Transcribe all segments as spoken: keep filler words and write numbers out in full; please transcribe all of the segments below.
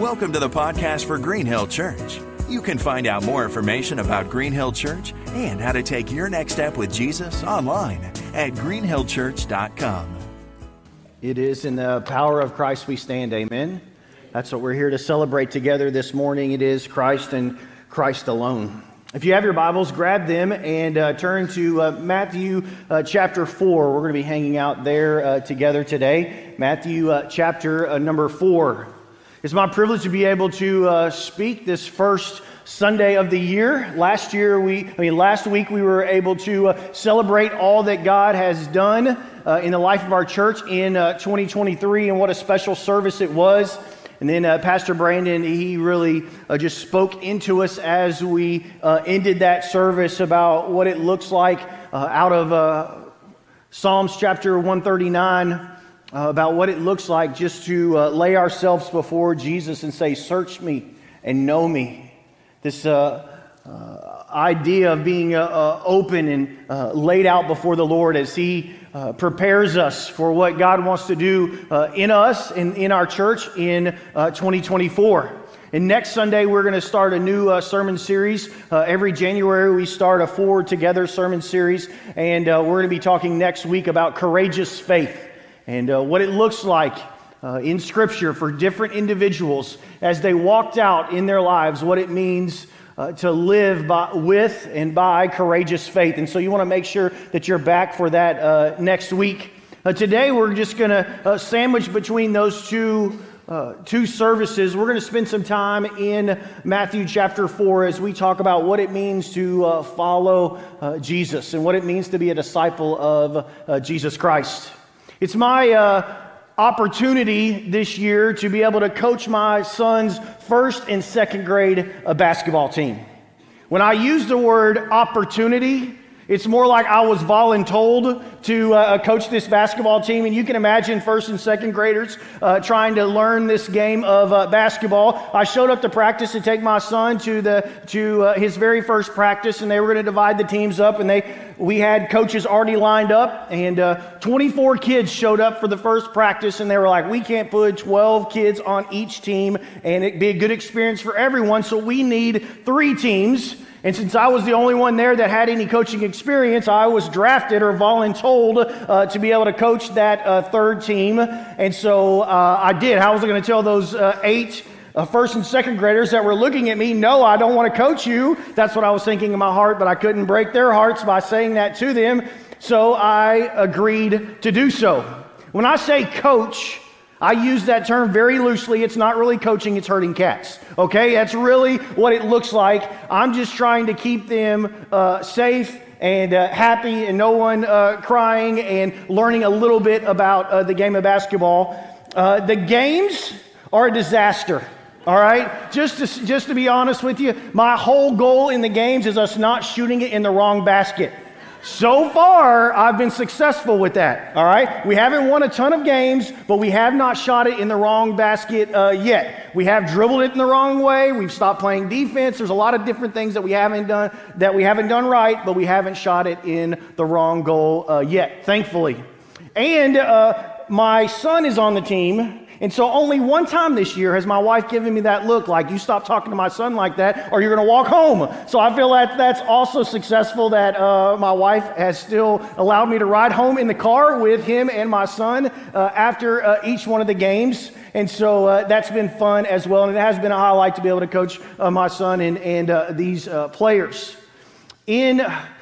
Welcome to the podcast for Green Hill Church. You can find out more information about Green Hill Church and how to take your next step with Jesus online at green hill church dot com. It is in the power of Christ we stand, amen? That's what we're here to celebrate together this morning. It is Christ and Christ alone. If you have your Bibles, grab them and uh, turn to uh, Matthew uh, chapter four. We're going to be hanging out there uh, together today. Matthew uh, chapter uh, number four. It's my privilege to be able to uh, speak this first Sunday of the year. Last year, we, I mean, last week we were able to uh, celebrate all that God has done uh, in the life of our church in uh, twenty twenty-three, and what a special service it was. And then uh, Pastor Brandon, he really uh, just spoke into us as we uh, ended that service about what it looks like uh, out of uh, Psalms chapter one thirty-nine. Uh, about what it looks like just to uh, lay ourselves before Jesus and say, search me and know me. This uh, uh, idea of being uh, uh, open and uh, laid out before the Lord as He uh, prepares us for what God wants to do uh, in us and in our church in uh, twenty twenty-four. And next Sunday, we're going to start a new uh, sermon series. Uh, every January, we start a Forward Together sermon series. And uh, we're going to be talking next week about courageous faith. And uh, what it looks like uh, in Scripture for different individuals as they walked out in their lives, what it means uh, to live by, with and by courageous faith. And so you want to make sure that you're back for that uh, next week. Uh, today we're just going to uh, sandwich between those two uh, two services. We're going to spend some time in Matthew chapter four as we talk about what it means to uh, follow uh, Jesus and what it means to be a disciple of uh, Jesus Christ. It's my uh, opportunity this year to be able to coach my son's first and second grade uh, basketball team. When I use the word opportunity, it's more like I was voluntold to uh, coach this basketball team. And you can imagine first and second graders uh, trying to learn this game of uh, basketball. I showed up to practice to take my son to the to uh, his very first practice, and they were going to divide the teams up. And they we had coaches already lined up, and uh, twenty-four kids showed up for the first practice. And they were like, "We can't put twelve kids on each team, and it'd be a good experience for everyone. So we need three teams." And since I was the only one there that had any coaching experience, I was drafted or voluntold uh, to be able to coach that uh, third team. And so uh, I did. How was I going to tell those uh, eight uh, first and second graders that were looking at me, no, I don't want to coach you? That's what I was thinking in my heart, but I couldn't break their hearts by saying that to them. So I agreed to do so. When I say coach, I use that term very loosely. It's not really coaching, it's herding cats, okay? That's really what it looks like. I'm just trying to keep them uh, safe and uh, happy and no one uh, crying and learning a little bit about uh, the game of basketball. Uh, the games are a disaster. All right, just to, just to be honest with you, my whole goal in the games is us not shooting it in the wrong basket. So far, I've been successful with that, all right? We haven't won a ton of games, but we have not shot it in the wrong basket uh, yet. We have dribbled it in the wrong way. We've stopped playing defense. There's a lot of different things that we haven't done that we haven't done right, but we haven't shot it in the wrong goal uh, yet, thankfully. And uh, my son is on the team, and so only one time this year has my wife given me that look like, you stop talking to my son like that or you're going to walk home. So I feel like that's also successful that uh, my wife has still allowed me to ride home in the car with him and my son uh, after uh, each one of the games. And so uh, that's been fun as well. And it has been a highlight to be able to coach uh, my son and, and uh, these uh, players. In,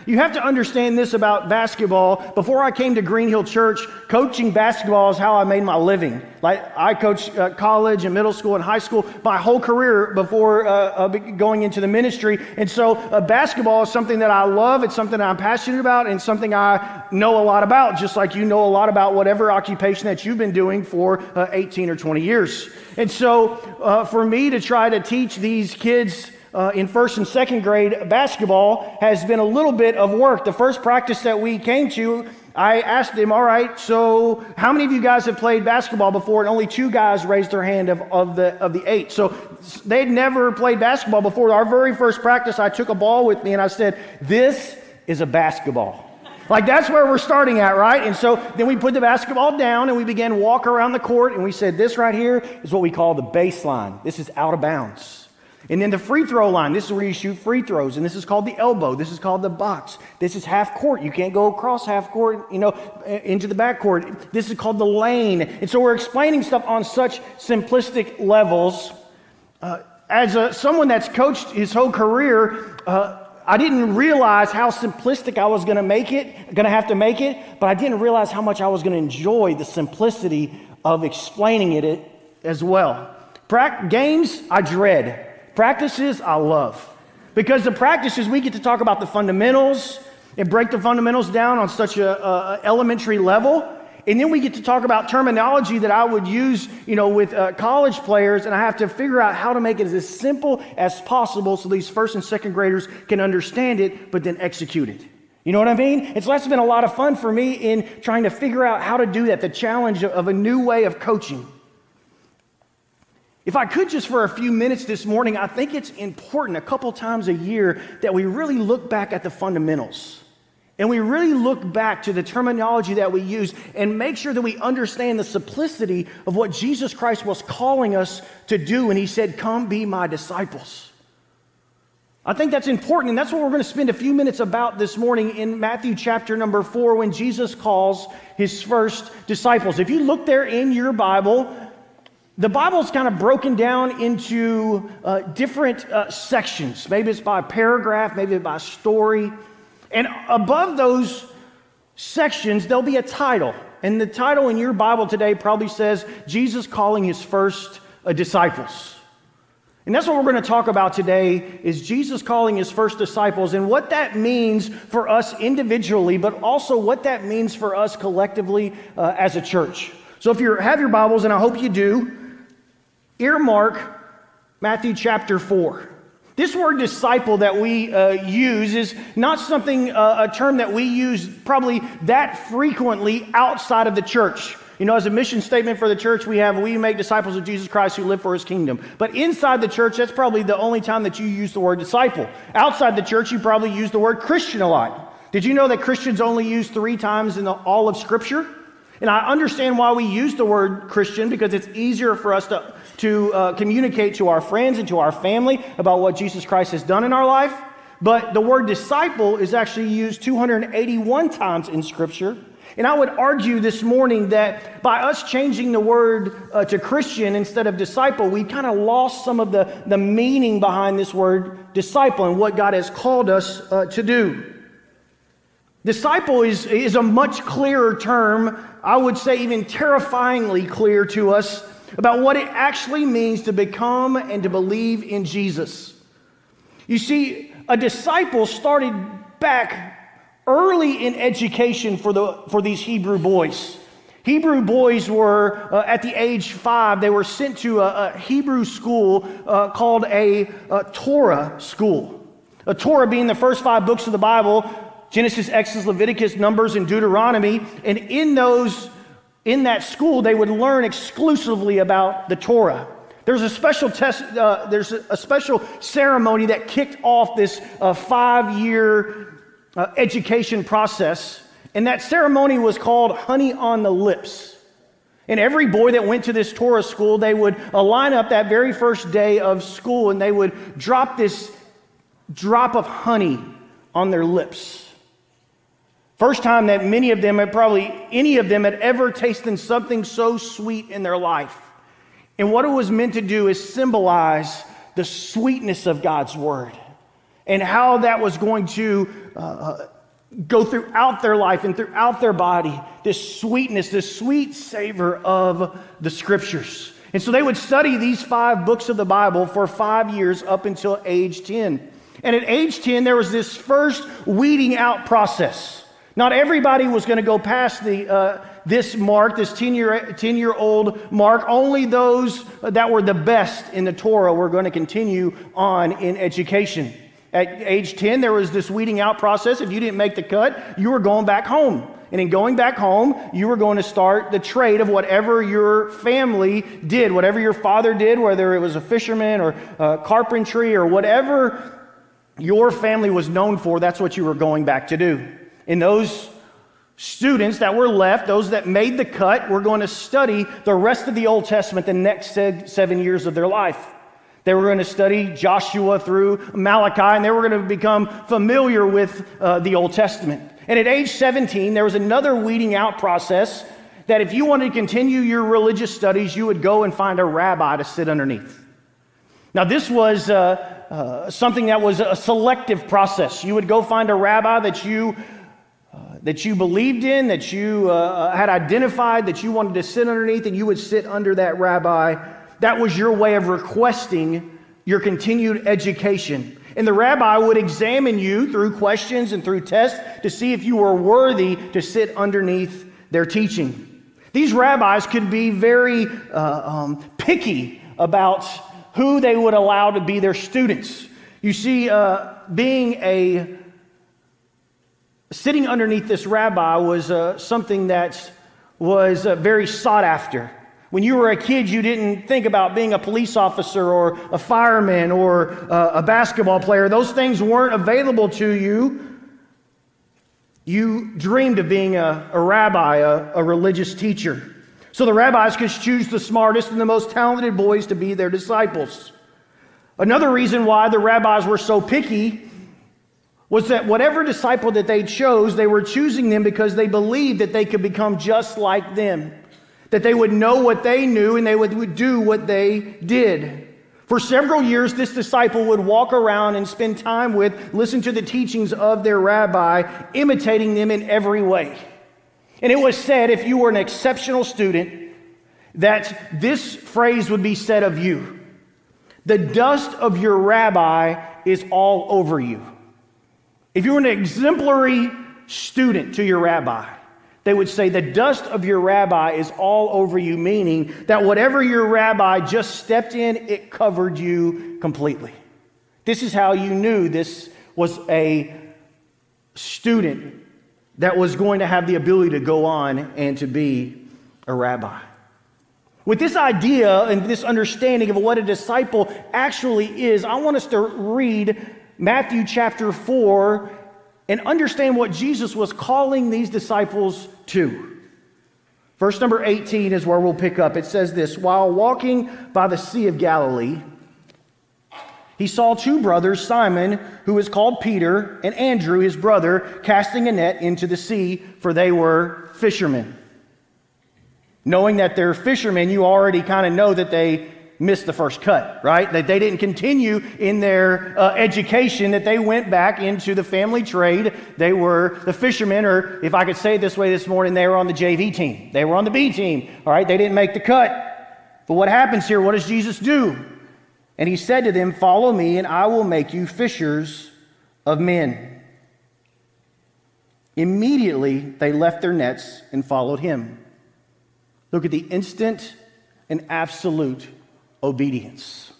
you have to understand this about basketball. Before I came to Green Hill Church, coaching basketball is how I made my living. Like I coached uh, college and middle school and high school my whole career before uh, uh, going into the ministry. And so uh, basketball is something that I love. It's something that I'm passionate about and something I know a lot about, just like you know a lot about whatever occupation that you've been doing for uh, eighteen or twenty years. And so uh, for me to try to teach these kids Uh, in first and second grade, basketball has been a little bit of work. The first practice that we came to, I asked them, all right, so how many of you guys have played basketball before? And only two guys raised their hand of, of the of the eight. So they'd never played basketball before. Our very first practice, I took a ball with me and I said, this is a basketball. Like, that's where we're starting at, right? And so then we put the basketball down and we began to walk around the court, and we said, this right here is what we call the baseline. This is out of bounds. And then the free throw line, this is where you shoot free throws, and this is called the elbow. This is called the box. This is half court. You can't go across half court, you know, into the back court. This is called the lane. And so we're explaining stuff on such simplistic levels. Uh, as a, someone that's coached his whole career, uh, I didn't realize how simplistic I was going to make it, going to have to make it, but I didn't realize how much I was going to enjoy the simplicity of explaining it as well. Pract- games, I dread. Practices, I love. Because the practices, we get to talk about the fundamentals and break the fundamentals down on such a, a elementary level. And then we get to talk about terminology that I would use, you know, with uh, college players, and I have to figure out how to make it as simple as possible so these first and second graders can understand it, but then execute it. You know what I mean? And so that's been a lot of fun for me in trying to figure out how to do that, the challenge of a new way of coaching. If I could just for a few minutes this morning, I think it's important a couple times a year that we really look back at the fundamentals. And we really look back to the terminology that we use and make sure that we understand the simplicity of what Jesus Christ was calling us to do. And he said, come be my disciples. I think that's important. And that's what we're going to spend a few minutes about this morning in Matthew chapter number four, when Jesus calls his first disciples. If you look there in your Bible, the Bible's kind of broken down into uh, different uh, sections. Maybe it's by paragraph, maybe it's by story. And above those sections, there'll be a title. And the title in your Bible today probably says, Jesus Calling His First Disciples. And that's what we're going to talk about today, is Jesus calling his first disciples and what that means for us individually, but also what that means for us collectively uh, as a church. So if you have your Bibles, and I hope you do, earmark Matthew chapter four. This word disciple that we uh, use is not something, uh, a term that we use probably that frequently outside of the church. You know, as a mission statement for the church, we have, we make disciples of Jesus Christ who live for his kingdom. But inside the church, that's probably the only time that you use the word disciple. Outside the church, you probably use the word Christian a lot. Did you know that Christians only use three times in the, all of Scripture? And I understand why we use the word Christian, because it's easier for us to, to uh, communicate to our friends and to our family about what Jesus Christ has done in our life. But the word disciple is actually used two hundred eighty-one times in Scripture. And I would argue this morning that by us changing the word uh, to Christian instead of disciple, we kind of lost some of the, the meaning behind this word disciple and what God has called us uh, to do. Disciple is, is a much clearer term, I would say even terrifyingly clear to us, about what it actually means to become and to believe in Jesus. You see, a disciple started back early in education for the for these Hebrew boys. Hebrew boys were, uh, at the age five, they were sent to a, a Hebrew school uh, called a, a Torah school. A Torah being the first five books of the Bible, Genesis, Exodus, Leviticus, Numbers, and Deuteronomy. And in those, in that school, they would learn exclusively about the Torah. There's a special test. Uh, there's a special ceremony that kicked off this uh, five-year uh, education process, and that ceremony was called "Honey on the Lips." And every boy that went to this Torah school, they would uh, line up that very first day of school, and they would drop this drop of honey on their lips. First time that many of them, and probably any of them, had ever tasted something so sweet in their life. And what it was meant to do is symbolize the sweetness of God's word and how that was going to uh, go throughout their life and throughout their body, this sweetness, this sweet savor of the Scriptures. And so they would study these five books of the Bible for five years up until age ten. And at age ten, there was this first weeding out process. Not everybody was going to go past the uh, this mark, this ten-year-old mark. Only those that were the best in the Torah were going to continue on in education. At age ten, there was this weeding out process. If you didn't make the cut, you were going back home. And in going back home, you were going to start the trade of whatever your family did, whatever your father did, whether it was a fisherman or uh, carpentry or whatever your family was known for, that's what you were going back to do. And those students that were left, those that made the cut, were going to study the rest of the Old Testament the next seven years of their life. They were going to study Joshua through Malachi, and they were going to become familiar with uh, the Old Testament. And at age seventeen, there was another weeding out process that if you wanted to continue your religious studies, you would go and find a rabbi to sit underneath. Now, this was uh, uh, something that was a selective process. You would go find a rabbi that you uh, that you believed in, that you uh, had identified, that you wanted to sit underneath, and you would sit under that rabbi. That was your way of requesting your continued education. And the rabbi would examine you through questions and through tests to see if you were worthy to sit underneath their teaching. These rabbis could be very uh, um, picky about who they would allow to be their students. You see, uh, being a sitting underneath this rabbi was uh, something that was uh, very sought after. When you were a kid, you didn't think about being a police officer or a fireman or a basketball player. Those things weren't available to you. You dreamed of being a, a rabbi, a, a religious teacher. So the rabbis could choose the smartest and the most talented boys to be their disciples. Another reason why the rabbis were so picky was that whatever disciple that they chose, they were choosing them because they believed that they could become just like them, that they would know what they knew and they would, would do what they did. For several years, this disciple would walk around and spend time with, listen to the teachings of their rabbi, imitating them in every way. And it was said, if you were an exceptional student, that this phrase would be said of you: the dust of your rabbi is all over you. If you were an exemplary student to your rabbi, they would say, the dust of your rabbi is all over you, meaning that whatever your rabbi just stepped in, it covered you completely. This is how you knew this was a student that was going to have the ability to go on and to be a rabbi. With this idea and this understanding of what a disciple actually is, I want us to read Matthew chapter four and understand what Jesus was calling these disciples to. Verse number eighteen is where we'll pick up. It says this: while walking by the Sea of Galilee, he saw two brothers, Simon, who is called Peter, and Andrew, his brother, casting a net into the sea, for they were fishermen. Knowing that they're fishermen, you already kind of know that they missed the first cut, right? That they didn't continue in their uh, education, that they went back into the family trade. They were the fishermen, or if I could say it this way this morning, they were on the J V team. They were on the B team, all right? They didn't make the cut. But what happens here? What does Jesus do? And he said to them, follow me, and I will make you fishers of men. Immediately, they left their nets and followed him. Look at the instant and absolute obedience.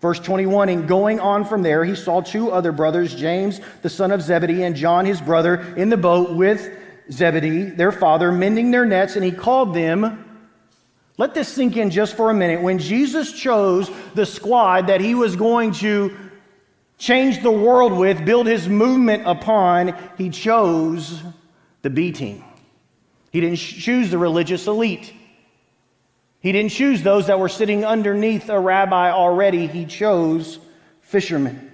Verse twenty-one, and going on from there, he saw two other brothers, James, the son of Zebedee, and John, his brother, in the boat with Zebedee, their father, mending their nets, and he called them. Let this sink in just for a minute. When Jesus chose the squad that he was going to change the world with, build his movement upon, he chose the B team. He didn't choose the religious elite. He didn't choose those that were sitting underneath a rabbi already. He chose fishermen.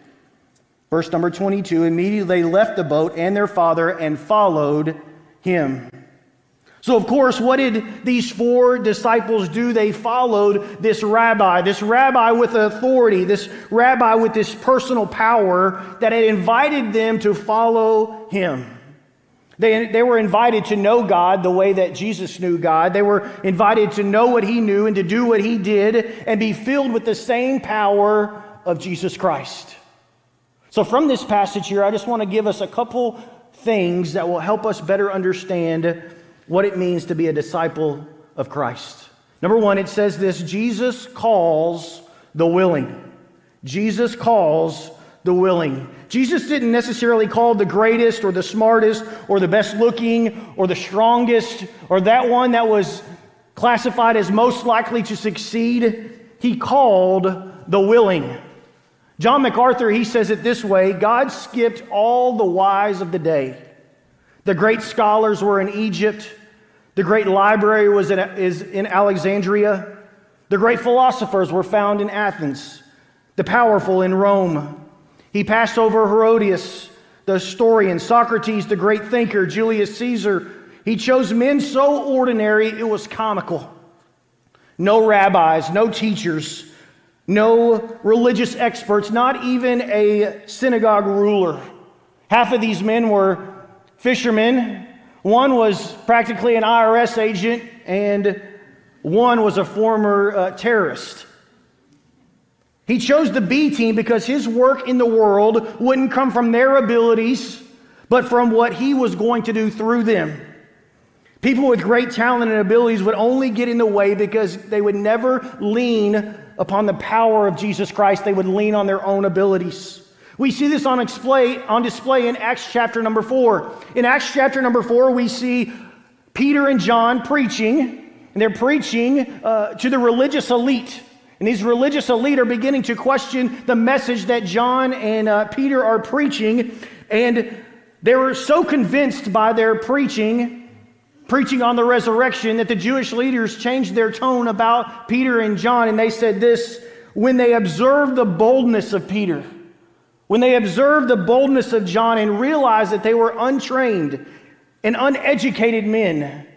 Verse number twenty-two, immediately they left the boat and their father and followed him. So, of course, what did these four disciples do? They followed this rabbi, this rabbi with authority, this rabbi with this personal power that had invited them to follow him. They, they were invited to know God the way that Jesus knew God. They were invited to know what he knew and to do what he did and be filled with the same power of Jesus Christ. So from this passage here, I just want to give us a couple things that will help us better understand what it means to be a disciple of Christ. Number one, it says this: Jesus calls the willing. Jesus calls the willing. Jesus didn't necessarily call the greatest or the smartest or the best looking or the strongest or that one that was classified as most likely to succeed. He called the willing. John MacArthur, he says it this way: God skipped all the whys of the day. The great scholars were in Egypt. The great library was in, is in Alexandria. The great philosophers were found in Athens. The powerful in Rome. He passed over Herodias, the historian, Socrates, the great thinker, Julius Caesar. He chose men so ordinary it was comical. No rabbis, no teachers, no religious experts, not even a synagogue ruler. Half of these men were fishermen, one was practically an I R S agent, and one was a former uh, terrorist. He chose the B team because his work in the world wouldn't come from their abilities, but from what he was going to do through them. People with great talent and abilities would only get in the way because they would never lean upon the power of Jesus Christ. They would lean on their own abilities. We see this on display, on display in Acts chapter number four. In Acts chapter number four, we see Peter and John preaching, and they're preaching uh, to the religious elite. And these religious elite are beginning to question the message that John and uh, Peter are preaching, and they were so convinced by their preaching preaching on the resurrection that the Jewish leaders changed their tone about Peter and John, and they said this: when they observed the boldness of Peter, when they observed the boldness of John and realized that they were untrained and uneducated men,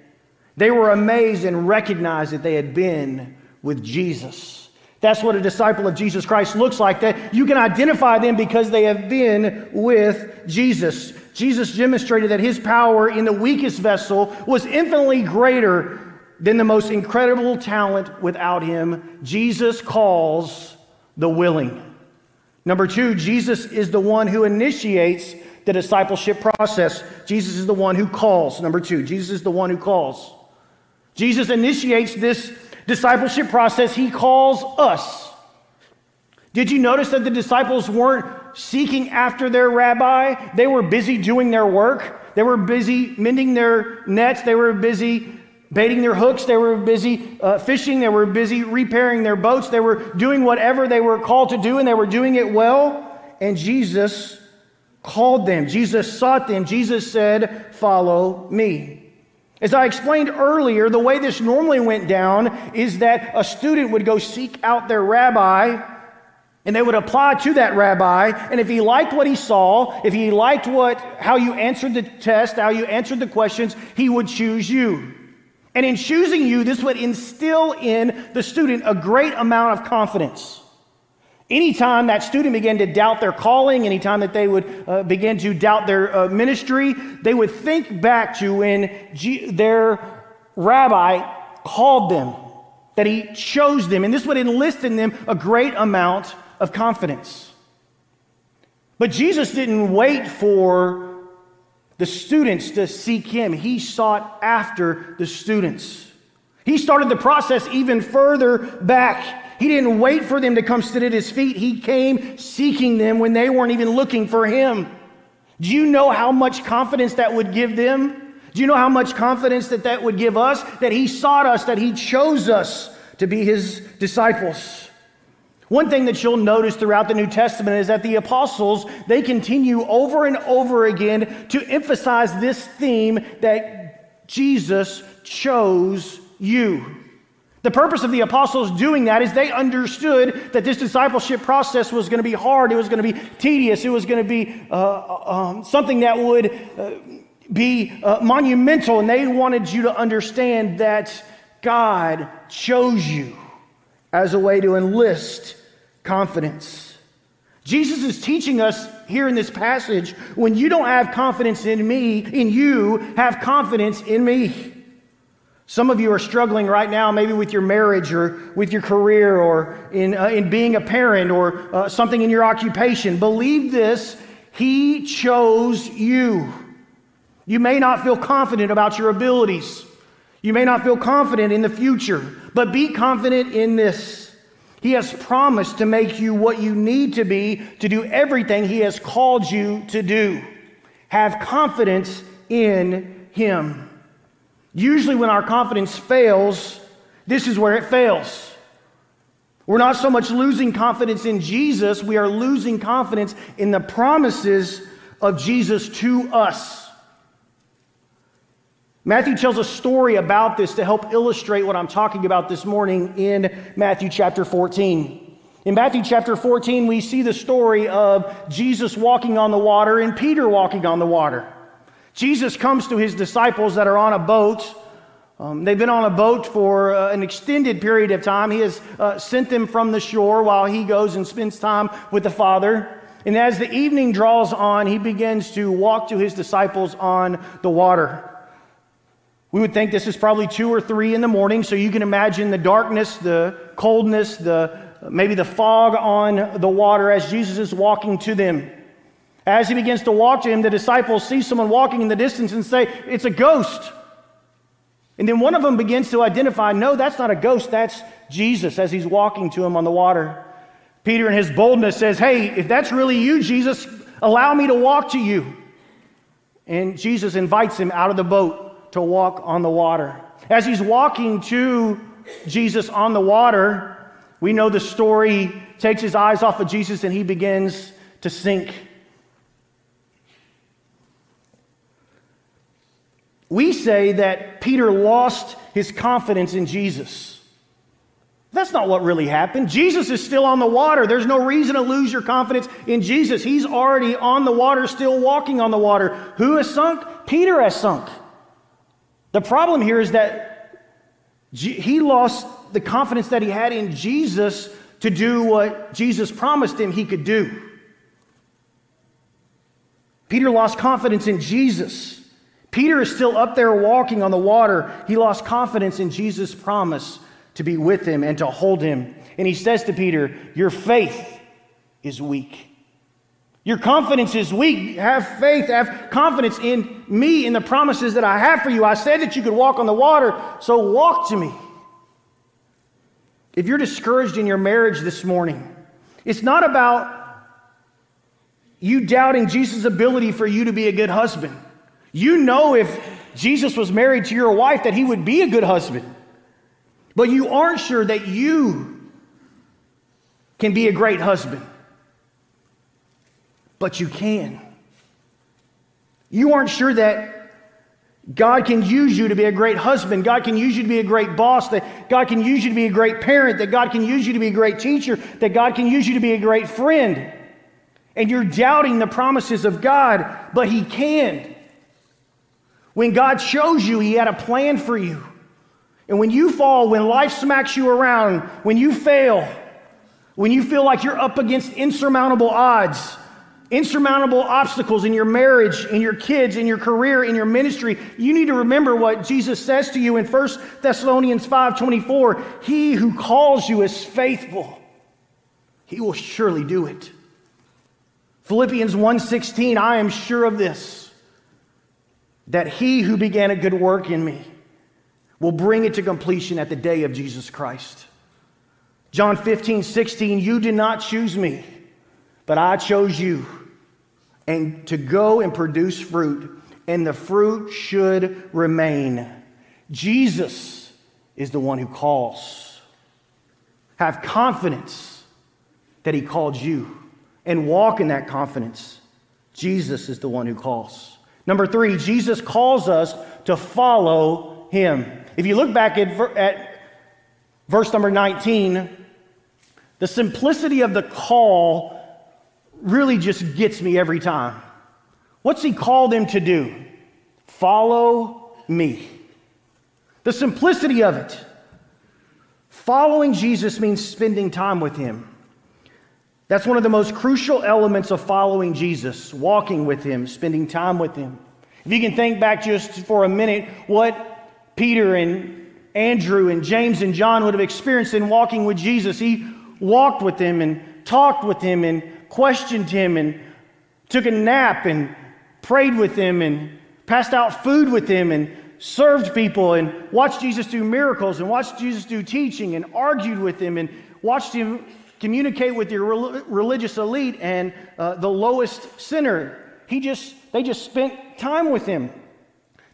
they were amazed and recognized that they had been with Jesus. That's what a disciple of Jesus Christ looks like, that you can identify them because they have been with Jesus. Jesus demonstrated that his power in the weakest vessel was infinitely greater than the most incredible talent without him. Jesus calls the willing. Number two, Jesus is the one who initiates the discipleship process. Jesus is the one who calls. Number two, Jesus is the one who calls. Jesus initiates this discipleship process. He calls us. Did you notice that the disciples weren't seeking after their rabbi? They were busy doing their work. They were busy mending their nets. They were busy baiting their hooks. They were busy uh, fishing. They were busy repairing their boats. They were doing whatever they were called to do, and they were doing it well. And Jesus called them. Jesus sought them. Jesus said, "Follow me." As I explained earlier, the way this normally went down is that a student would go seek out their rabbi, and they would apply to that rabbi, and if he liked what he saw, if he liked what how you answered the test, how you answered the questions, he would choose you. And in choosing you, this would instill in the student a great amount of confidence. Anytime that student began to doubt their calling, anytime that they would uh, begin to doubt their uh, ministry, they would think back to when G- their rabbi called them, that he chose them. And this would enlist in them a great amount of confidence. But Jesus didn't wait for the students to seek him. He sought after the students. He started the process even further back. He didn't wait for them to come sit at his feet. He came seeking them when they weren't even looking for him. Do you know how much confidence that would give them? Do you know how much confidence that that would give us? That he sought us, that he chose us to be his disciples. One thing that you'll notice throughout the New Testament is that the apostles, they continue over and over again to emphasize this theme that Jesus chose you. The purpose of the apostles doing that is they understood that this discipleship process was going to be hard, it was going to be tedious, it was going to be uh, um, something that would uh, be uh, monumental, and they wanted you to understand that God chose you as a way to enlist confidence. Jesus is teaching us here in this passage, when you don't have confidence in me, in you, have confidence in me. Some of you are struggling right now, maybe with your marriage or with your career or in uh, in being a parent or uh, something in your occupation. Believe this, he chose you. You may not feel confident about your abilities. You may not feel confident in the future, but be confident in this. He has promised to make you what you need to be to do everything he has called you to do. Have confidence in him. Usually when our confidence fails, this is where it fails. We're not so much losing confidence in Jesus, we are losing confidence in the promises of Jesus to us. Matthew tells a story about this to help illustrate what I'm talking about this morning in Matthew chapter fourteen. In Matthew chapter fourteen, we see the story of Jesus walking on the water and Peter walking on the water. Jesus comes to his disciples that are on a boat. Um, they've been on a boat for uh, an extended period of time. He has uh, sent them from the shore while he goes and spends time with the Father. And as the evening draws on, he begins to walk to his disciples on the water. We would think this is probably two or three in the morning, so you can imagine the darkness, the coldness, the maybe the fog on the water as Jesus is walking to them. As he begins to walk to him, the disciples see someone walking in the distance and say, "It's a ghost." And then one of them begins to identify, no, that's not a ghost, that's Jesus, as he's walking to him on the water. Peter, in his boldness, says, "Hey, if that's really you, Jesus, allow me to walk to you." And Jesus invites him out of the boat to walk on the water. As he's walking to Jesus on the water, we know the story takes his eyes off of Jesus and he begins to sink. We say that Peter lost his confidence in Jesus. That's not what really happened. Jesus is still on the water. There's no reason to lose your confidence in Jesus. He's already on the water, still walking on the water. Who has sunk? Peter has sunk. The problem here is that he lost the confidence that he had in Jesus to do what Jesus promised him he could do. Peter lost confidence in Jesus. Peter is still up there walking on the water. He lost confidence in Jesus' promise to be with him and to hold him. And he says to Peter, "Your faith is weak. Your confidence is weak. Have faith. Have confidence in me and the promises that I have for you. I said that you could walk on the water, so walk to me." If you're discouraged in your marriage this morning, it's not about you doubting Jesus' ability for you to be a good husband. You know if Jesus was married to your wife that he would be a good husband. But you aren't sure that you can be a great husband. But you can. You aren't sure that God can use you to be a great husband. God can use you to be a great boss. That God can use you to be a great parent. That God can use you to be a great teacher. That God can use you to be a great friend. And you're doubting the promises of God, but he can. When God shows you he had a plan for you, and when you fall, when life smacks you around, when you fail, when you feel like you're up against insurmountable odds, insurmountable obstacles in your marriage, in your kids, in your career, in your ministry, you need to remember what Jesus says to you in First Thessalonians five twenty-four. "He who calls you is faithful. He will surely do it." Philippians one sixteen, "I am sure of this, that he who began a good work in me will bring it to completion at the day of Jesus Christ." John fifteen sixteen, "You did not choose me, but I chose you, and to go and produce fruit, and the fruit should remain." Jesus is the one who calls. Have confidence that he called you, and walk in that confidence. Jesus is the one who calls. Number three, Jesus calls us to follow him. If you look back at, at verse number nineteen, the simplicity of the call really just gets me every time. What's he called them to do? Follow me. The simplicity of it. Following Jesus means spending time with him. That's one of the most crucial elements of following Jesus, walking with him, spending time with him. If you can think back just for a minute what Peter and Andrew and James and John would have experienced in walking with Jesus. He walked with him and talked with him and questioned him and took a nap and prayed with him and passed out food with him and served people and watched Jesus do miracles and watched Jesus do teaching and argued with him and watched him communicate with your religious elite and uh, the lowest sinner. He just, they just spent time with him.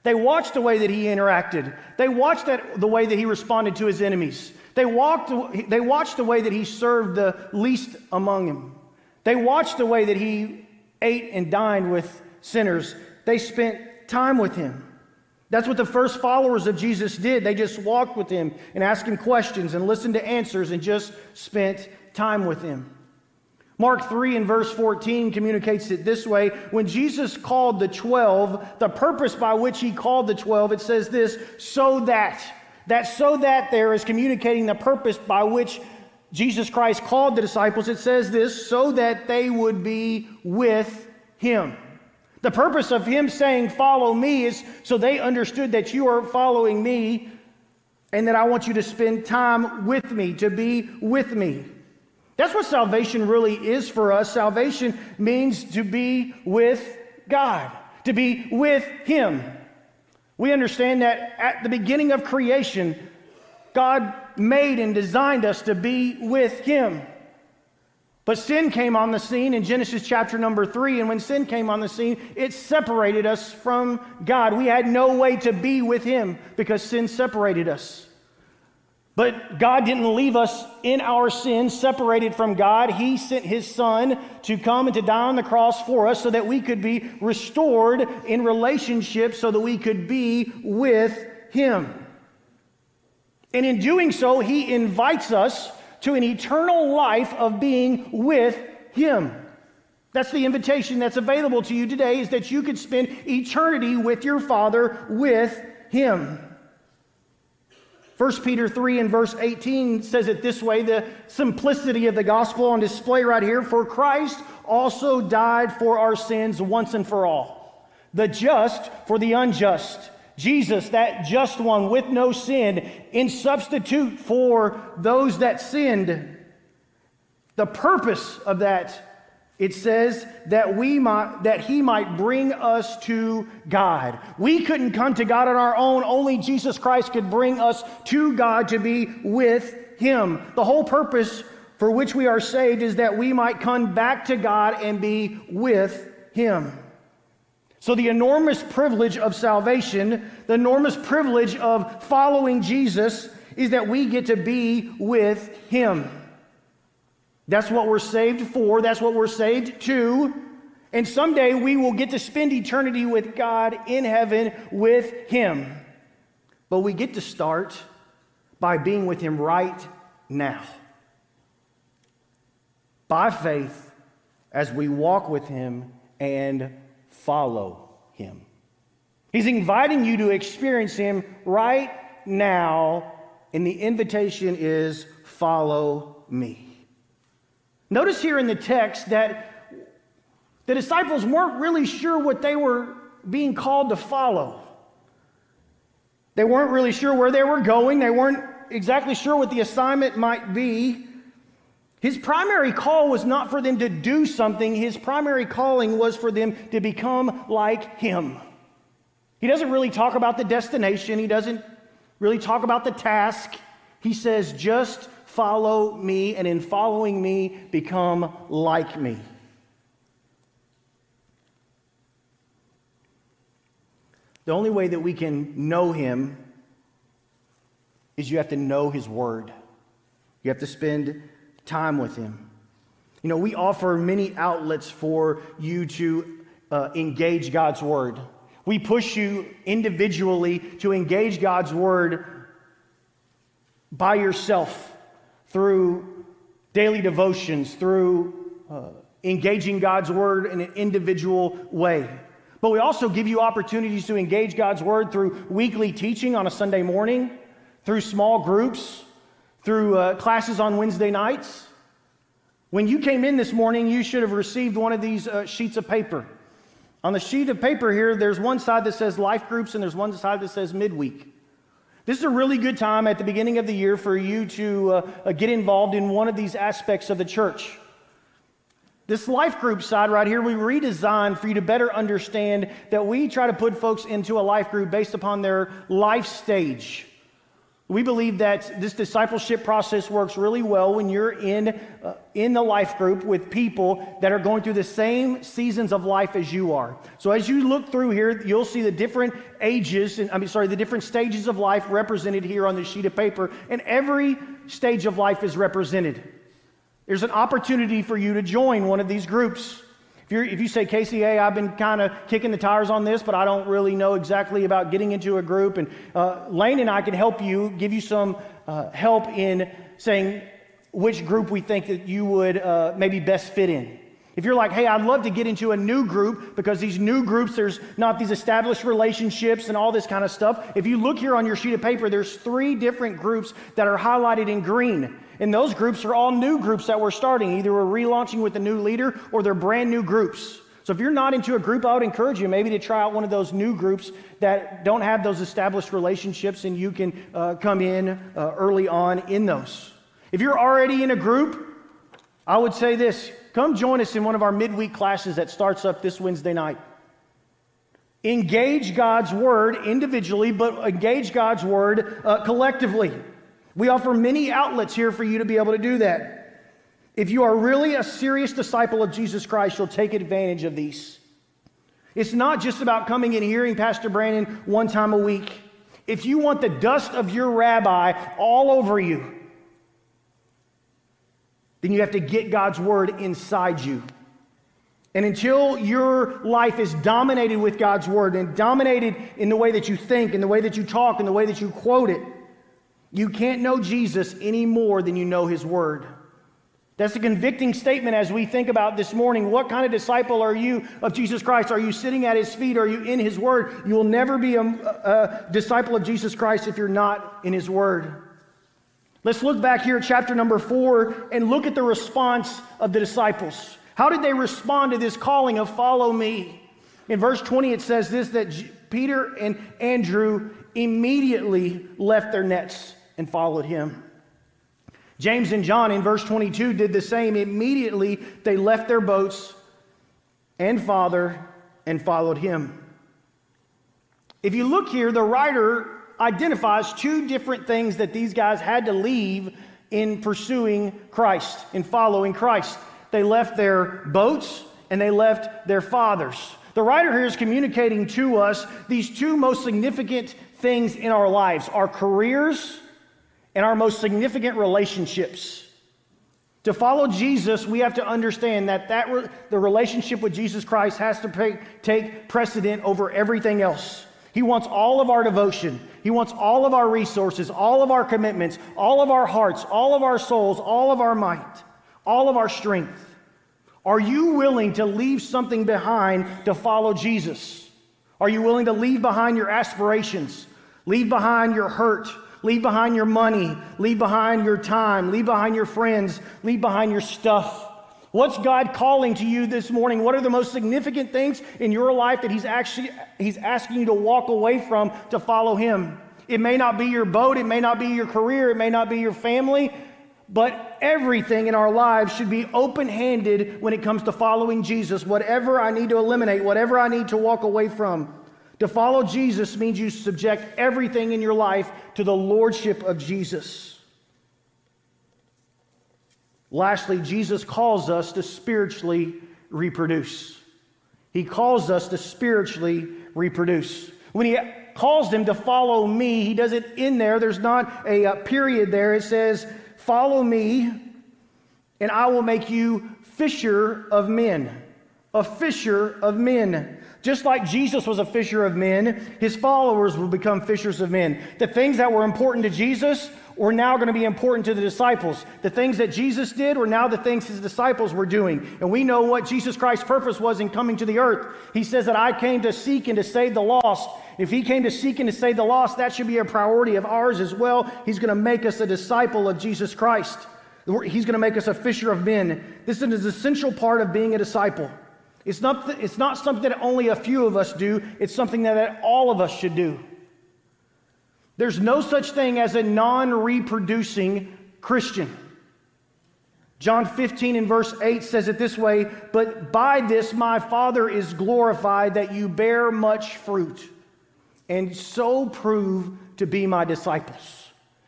They watched the way that he interacted. They watched that, the way that he responded to his enemies. They, walked, they watched the way that he served the least among them. They watched the way that he ate and dined with sinners. They spent time with him. That's what the first followers of Jesus did. They just walked with him and asked him questions and listened to answers and just spent time with him. Mark three and verse fourteen communicates it this way. When Jesus called the twelve, the purpose by which he called the twelve, it says this, so that. That so that there is communicating the purpose by which Jesus Christ called the disciples. It says this, so that they would be with him. The purpose of him saying, follow me, is so they understood that you are following me and that I want you to spend time with me, to be with me. That's what salvation really is for us. Salvation means to be with God, to be with him. We understand that at the beginning of creation, God made and designed us to be with him. But sin came on the scene in Genesis chapter number three, and when sin came on the scene, it separated us from God. We had no way to be with him because sin separated us. But God didn't leave us in our sin, separated from God. He sent his Son to come and to die on the cross for us so that we could be restored in relationship, so that we could be with him. And in doing so, he invites us to an eternal life of being with him. That's the invitation that's available to you today, is that you could spend eternity with your Father, with him. First Peter three and verse eighteen says it this way, the simplicity of the gospel on display right here. For Christ also died for our sins once and for all. The just for the unjust. Jesus, that just one with no sin, in substitute for those that sinned. The purpose of that, it says that we might, that he might bring us to God. We couldn't come to God on our own. Only Jesus Christ could bring us to God to be with him. The whole purpose for which we are saved is that we might come back to God and be with him. So the enormous privilege of salvation, the enormous privilege of following Jesus, is that we get to be with him. That's what we're saved for. That's what we're saved to. And someday we will get to spend eternity with God in heaven with him. But we get to start by being with him right now. By faith, as we walk with him and follow him. He's inviting you to experience him right now, and the invitation is follow me. Notice here in the text that the disciples weren't really sure what they were being called to follow. They weren't really sure where they were going. They weren't exactly sure what the assignment might be. His primary call was not for them to do something. His primary calling was for them to become like him. He doesn't really talk about the destination. He doesn't really talk about the task. He says, just follow me, and in following me, become like me. The only way that we can know him is you have to know his word. You have to spend time with him. You know, we offer many outlets for you to uh, engage God's word. We push you individually to engage God's word by yourself, through daily devotions, through uh, engaging God's word in an individual way. But we also give you opportunities to engage God's word through weekly teaching on a Sunday morning, through small groups, through uh, classes on Wednesday nights. When you came in this morning, you should have received one of these uh, sheets of paper. On the sheet of paper here, there's one side that says life groups and there's one side that says midweek. This is a really good time at the beginning of the year for you to uh, get involved in one of these aspects of the church. This life group side right here, we redesigned for you to better understand that we try to put folks into a life group based upon their life stage. We believe that this discipleship process works really well when you're in, uh, in the life group with people that are going through the same seasons of life as you are. So as you look through here, you'll see the different ages, and I mean, sorry, the different stages of life represented here on this sheet of paper, and every stage of life is represented. There's an opportunity for you to join one of these groups. If, you're, if you say, Casey, hey, I've been kind of kicking the tires on this, but I don't really know exactly about getting into a group, and uh, Lane and I can help you, give you some uh, help in saying which group we think that you would uh, maybe best fit in. If you're like, hey, I'd love to get into a new group because these new groups, there's not these established relationships and all this kind of stuff. If you look here on your sheet of paper, there's three different groups that are highlighted in green. And those groups are all new groups that we're starting. Either we're relaunching with a new leader or they're brand new groups. So if you're not into a group, I would encourage you maybe to try out one of those new groups that don't have those established relationships, and you can uh, come in uh, early on in those. If you're already in a group, I would say this. Come join us in one of our midweek classes that starts up this Wednesday night. Engage God's Word individually, but engage God's Word uh, collectively. We offer many outlets here for you to be able to do that. If you are really a serious disciple of Jesus Christ, you'll take advantage of these. It's not just about coming and hearing Pastor Brandon one time a week. If you want the dust of your rabbi all over you, then you have to get God's Word inside you. And until your life is dominated with God's Word and dominated in the way that you think, in the way that you talk, in the way that you quote it, you can't know Jesus any more than you know His Word. That's a convicting statement as we think about this morning. What kind of disciple are you of Jesus Christ? Are you sitting at His feet? Are you in His Word? You will never be a, a disciple of Jesus Christ if you're not in His Word. Let's look back here at chapter number four and look at the response of the disciples. How did they respond to this calling of follow me? In verse twenty, it says this, that Peter and Andrew immediately left their nets and followed him. James and John in verse twenty-two did the same. Immediately, they left their boats and father and followed him. If you look here, the writer identifies two different things that these guys had to leave in pursuing Christ, in following Christ. They left their boats and they left their fathers. The writer here is communicating to us these two most significant things in our lives, our careers and our most significant relationships. To follow Jesus, we have to understand that, that re- the relationship with Jesus Christ has to pay, take precedent over everything else. He wants all of our devotion. He wants all of our resources, all of our commitments, all of our hearts, all of our souls, all of our might, all of our strength. Are you willing to leave something behind to follow Jesus? Are you willing to leave behind your aspirations, leave behind your hurt, leave behind your money, leave behind your time, leave behind your friends, leave behind your stuff? What's God calling to you this morning? What are the most significant things in your life that He's actually He's asking you to walk away from to follow Him? It may not be your boat, it may not be your career, it may not be your family, but everything in our lives should be open-handed when it comes to following Jesus. Whatever I need to eliminate, whatever I need to walk away from. To follow Jesus means you subject everything in your life to the lordship of Jesus. Lastly, Jesus calls us to spiritually reproduce. He calls us to spiritually reproduce. When He calls them to follow me, He doesn't end there. There's not a, a period there. It says, follow me, and I will make you fisher of men. A fisher of men. Just like Jesus was a fisher of men, His followers will become fishers of men. The things that were important to Jesus were now going to be important to the disciples. The things that Jesus did were now the things His disciples were doing. And we know what Jesus Christ's purpose was in coming to the earth. He says that I came to seek and to save the lost. If He came to seek and to save the lost, that should be a priority of ours as well. He's going to make us a disciple of Jesus Christ. He's going to make us a fisher of men. This is an essential part of being a disciple. It's not, th- it's not something that only a few of us do. It's something that all of us should do. There's no such thing as a non-reproducing Christian. John fifteen and verse eight says it this way, but by this my Father is glorified that you bear much fruit and so prove to be my disciples.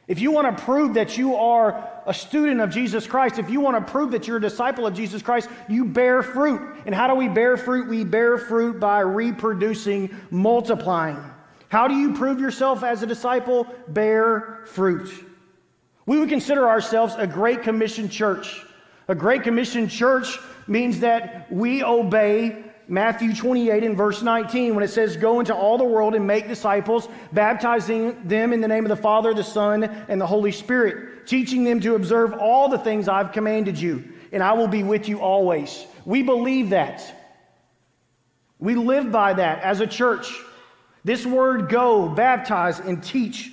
If you want to prove that you are a student of Jesus Christ, if you want to prove that you're a disciple of Jesus Christ, you bear fruit. And how do we bear fruit? We bear fruit by reproducing, multiplying. How do you prove yourself as a disciple? Bear fruit. We would consider ourselves a Great Commission church. A Great Commission church means that we obey Matthew twenty-eight and verse nineteen when it says, "Go into all the world and make disciples, baptizing them in the name of the Father, the Son, and the Holy Spirit, teaching them to observe all the things I've commanded you, and I will be with you always." We believe that. We live by that as a church. This word "go," "baptize," and "teach"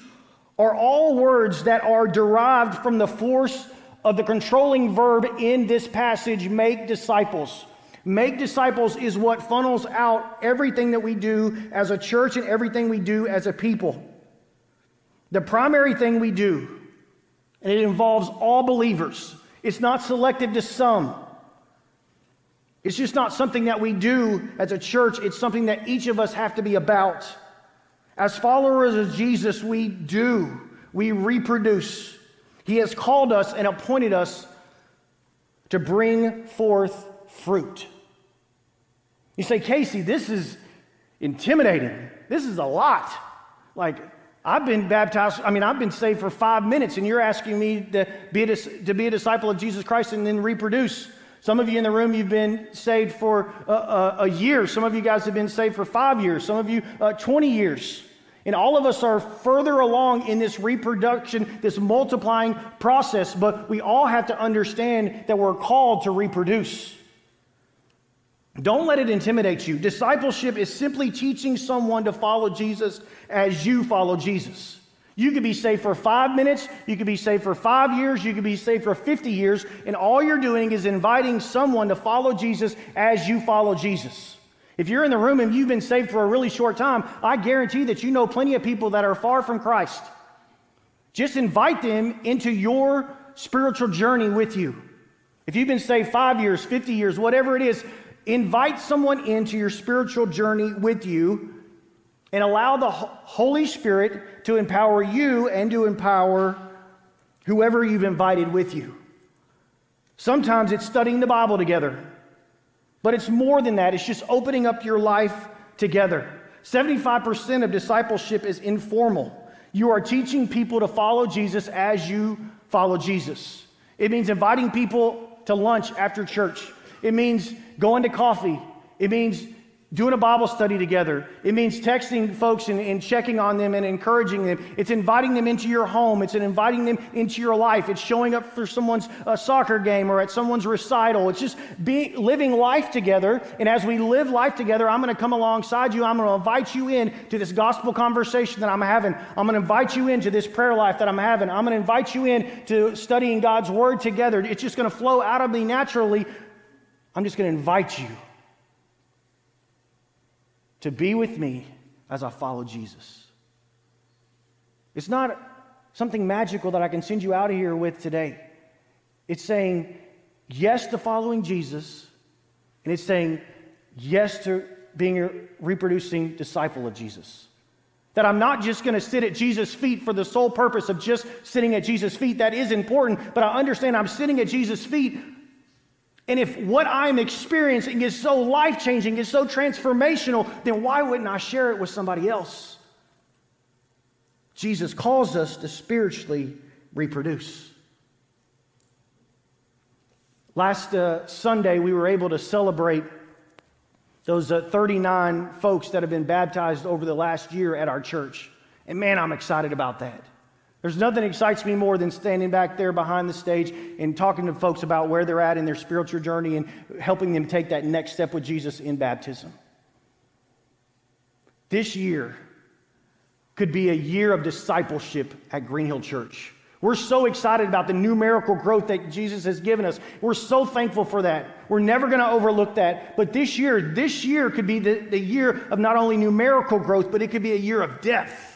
are all words that are derived from the force of the controlling verb in this passage, "make disciples." Make disciples is what funnels out everything that we do as a church and everything we do as a people. The primary thing we do, and it involves all believers, it's not selective to some. It's just not something that we do as a church. It's something that each of us have to be about. As followers of Jesus, we do. We reproduce. He has called us and appointed us to bring forth fruit. You say, "Casey, this is intimidating. This is a lot. Like, I've been baptized, I mean, I've been saved for five minutes, and you're asking me to be a, to be a disciple of Jesus Christ and then reproduce." Some of you in the room, you've been saved for a, a, a year. Some of you guys have been saved for five years. Some of you, uh, twenty years. And all of us are further along in this reproduction, this multiplying process, but we all have to understand that we're called to reproduce. Don't let it intimidate you. Discipleship is simply teaching someone to follow Jesus as you follow Jesus. You could be saved for five minutes, you could be saved for five years, you could be saved for fifty years, and all you're doing is inviting someone to follow Jesus as you follow Jesus. If you're in the room and you've been saved for a really short time, I guarantee that you know plenty of people that are far from Christ. Just invite them into your spiritual journey with you. If you've been saved five years, fifty years, whatever it is, invite someone into your spiritual journey with you, and allow the Holy Spirit to empower you and to empower whoever you've invited with you. Sometimes it's studying the Bible together, but it's more than that. It's just opening up your life together. seventy-five percent of discipleship is informal. You are teaching people to follow Jesus as you follow Jesus. It means inviting people to lunch after church. It means going to coffee. It means doing a Bible study together. It means texting folks and, and checking on them and encouraging them. It's inviting them into your home. It's inviting them into your life. It's showing up for someone's uh, soccer game or at someone's recital. It's just being, living life together. And as we live life together, I'm going to come alongside you. I'm going to invite you in to this gospel conversation that I'm having. I'm going to invite you into this prayer life that I'm having. I'm going to invite you in to studying God's word together. It's just going to flow out of me naturally. I'm just going to invite you to be with me as I follow Jesus. It's not something magical that I can send you out of here with today. It's saying yes to following Jesus, and it's saying yes to being a reproducing disciple of Jesus. That I'm not just going to sit at Jesus' feet for the sole purpose of just sitting at Jesus' feet. That is important, but I understand I'm sitting at Jesus' feet. And if what I'm experiencing is so life-changing, is so transformational, then why wouldn't I share it with somebody else? Jesus calls us to spiritually reproduce. Last uh, Sunday, we were able to celebrate those uh, thirty-nine folks that have been baptized over the last year at our church. And man, I'm excited about that. There's nothing that excites me more than standing back there behind the stage and talking to folks about where they're at in their spiritual journey and helping them take that next step with Jesus in baptism. This year could be a year of discipleship at Green Hill Church. We're so excited about the numerical growth that Jesus has given us. We're so thankful for that. We're never going to overlook that. But this year, this year could be the, the year of not only numerical growth, but it could be a year of depth.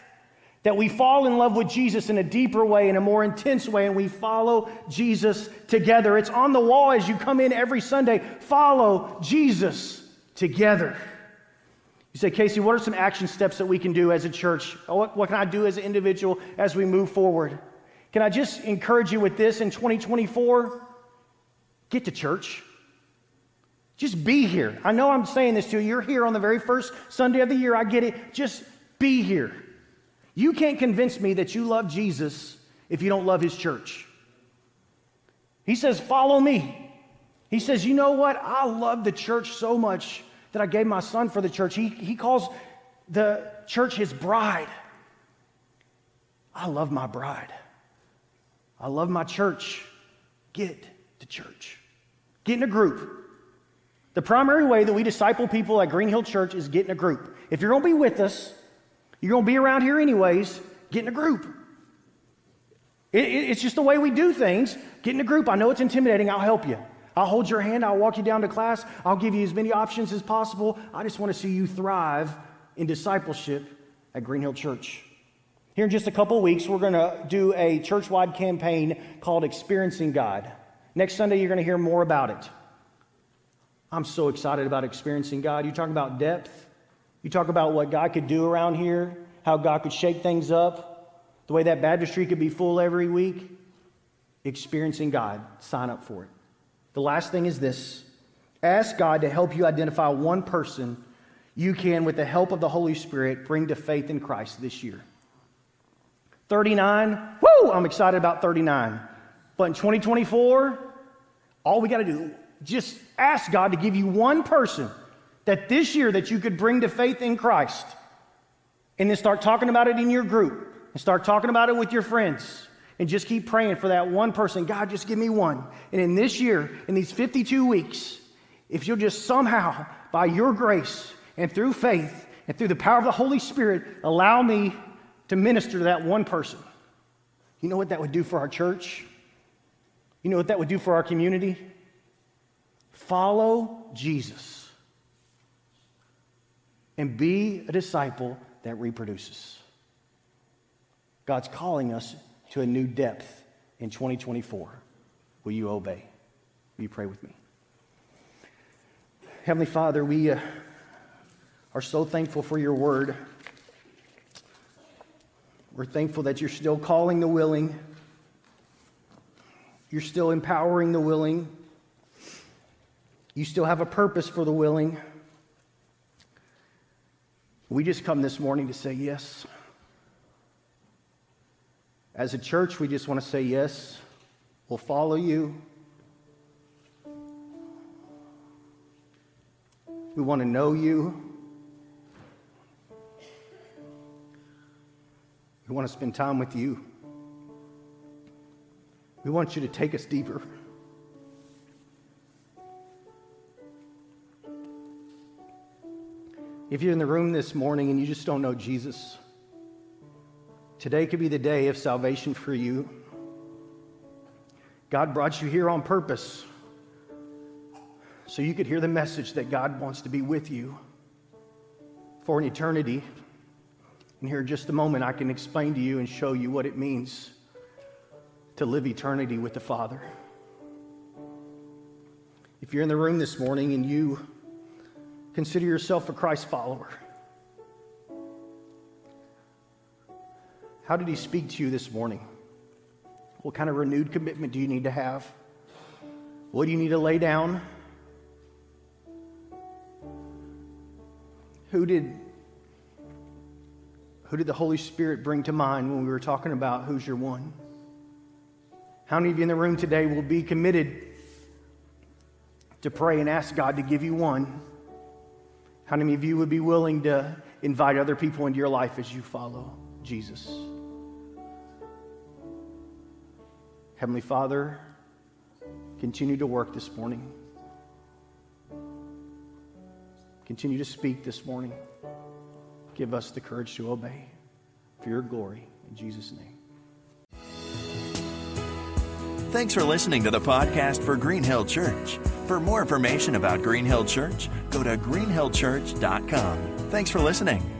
That we fall in love with Jesus in a deeper way, in a more intense way, and we follow Jesus together. It's on the wall as you come in every Sunday. Follow Jesus together. You say, "Casey, what are some action steps that we can do as a church? What, what can I do as an individual as we move forward?" Can I just encourage you with this in twenty twenty-four? Get to church. Just be here. I know I'm saying this to you. You're here on the very first Sunday of the year. I get it. Just be here. You can't convince me that you love Jesus if you don't love his church. He says, "Follow me." He says, you know what? I love the church so much that I gave my son for the church. He, he calls the church his bride. I love my bride. I love my church. Get to church. Get in a group. The primary way that we disciple people at Green Hill Church is get in a group. If you're going to be with us, you're going to be around here anyways, get in a group. It, it, it's just the way we do things. Get in a group. I know it's intimidating. I'll help you. I'll hold your hand. I'll walk you down to class. I'll give you as many options as possible. I just want to see you thrive in discipleship at Green Hill Church. Here in just a couple weeks, we're going to do a church-wide campaign called Experiencing God. Next Sunday, you're going to hear more about it. I'm so excited about experiencing God. You talk about depth. You talk about what God could do around here, how God could shake things up, the way that baptistry could be full every week. Experiencing God. Sign up for it. The last thing is this. Ask God to help you identify one person you can, with the help of the Holy Spirit, bring to faith in Christ this year. thirty-nine, woo, I'm excited about thirty-nine. But in twenty twenty-four, all we got to do, just ask God to give you one person that this year that you could bring to faith in Christ. And then start talking about it in your group. And start talking about it with your friends. And just keep praying for that one person. God, just give me one. And in this year, in these fifty-two weeks, if you'll just somehow, by your grace and through faith and through the power of the Holy Spirit, allow me to minister to that one person. You know what that would do for our church? You know what that would do for our community? Follow Jesus and be a disciple that reproduces. God's calling us to a new depth in twenty twenty-four. Will you obey? Will you pray with me? Heavenly Father, we uh, are so thankful for your word. We're thankful that you're still calling the willing. You're still empowering the willing. You still have a purpose for the willing. We just come this morning to say yes. As a church, we just want to say yes. We'll follow you. We want to know you. We want to spend time with you. We want you to take us deeper. If you're in the room this morning and you just don't know Jesus, today could be the day of salvation for you. God brought you here on purpose so you could hear the message that God wants to be with you for an eternity. And here in just a moment, I can explain to you and show you what it means to live eternity with the Father. If you're in the room this morning and you consider yourself a Christ follower, how did he speak to you this morning? What kind of renewed commitment do you need to have? What do you need to lay down? Who did... Who did the Holy Spirit bring to mind when we were talking about who's your one? How many of you in the room today will be committed to pray and ask God to give you one? How many of you would be willing to invite other people into your life as you follow Jesus? Heavenly Father, continue to work this morning. Continue to speak this morning. Give us the courage to obey for your glory. In Jesus' name. Thanks for listening to the podcast for Green Hill Church. For more information about Green Hill Church, go to green hill church dot com. Thanks for listening.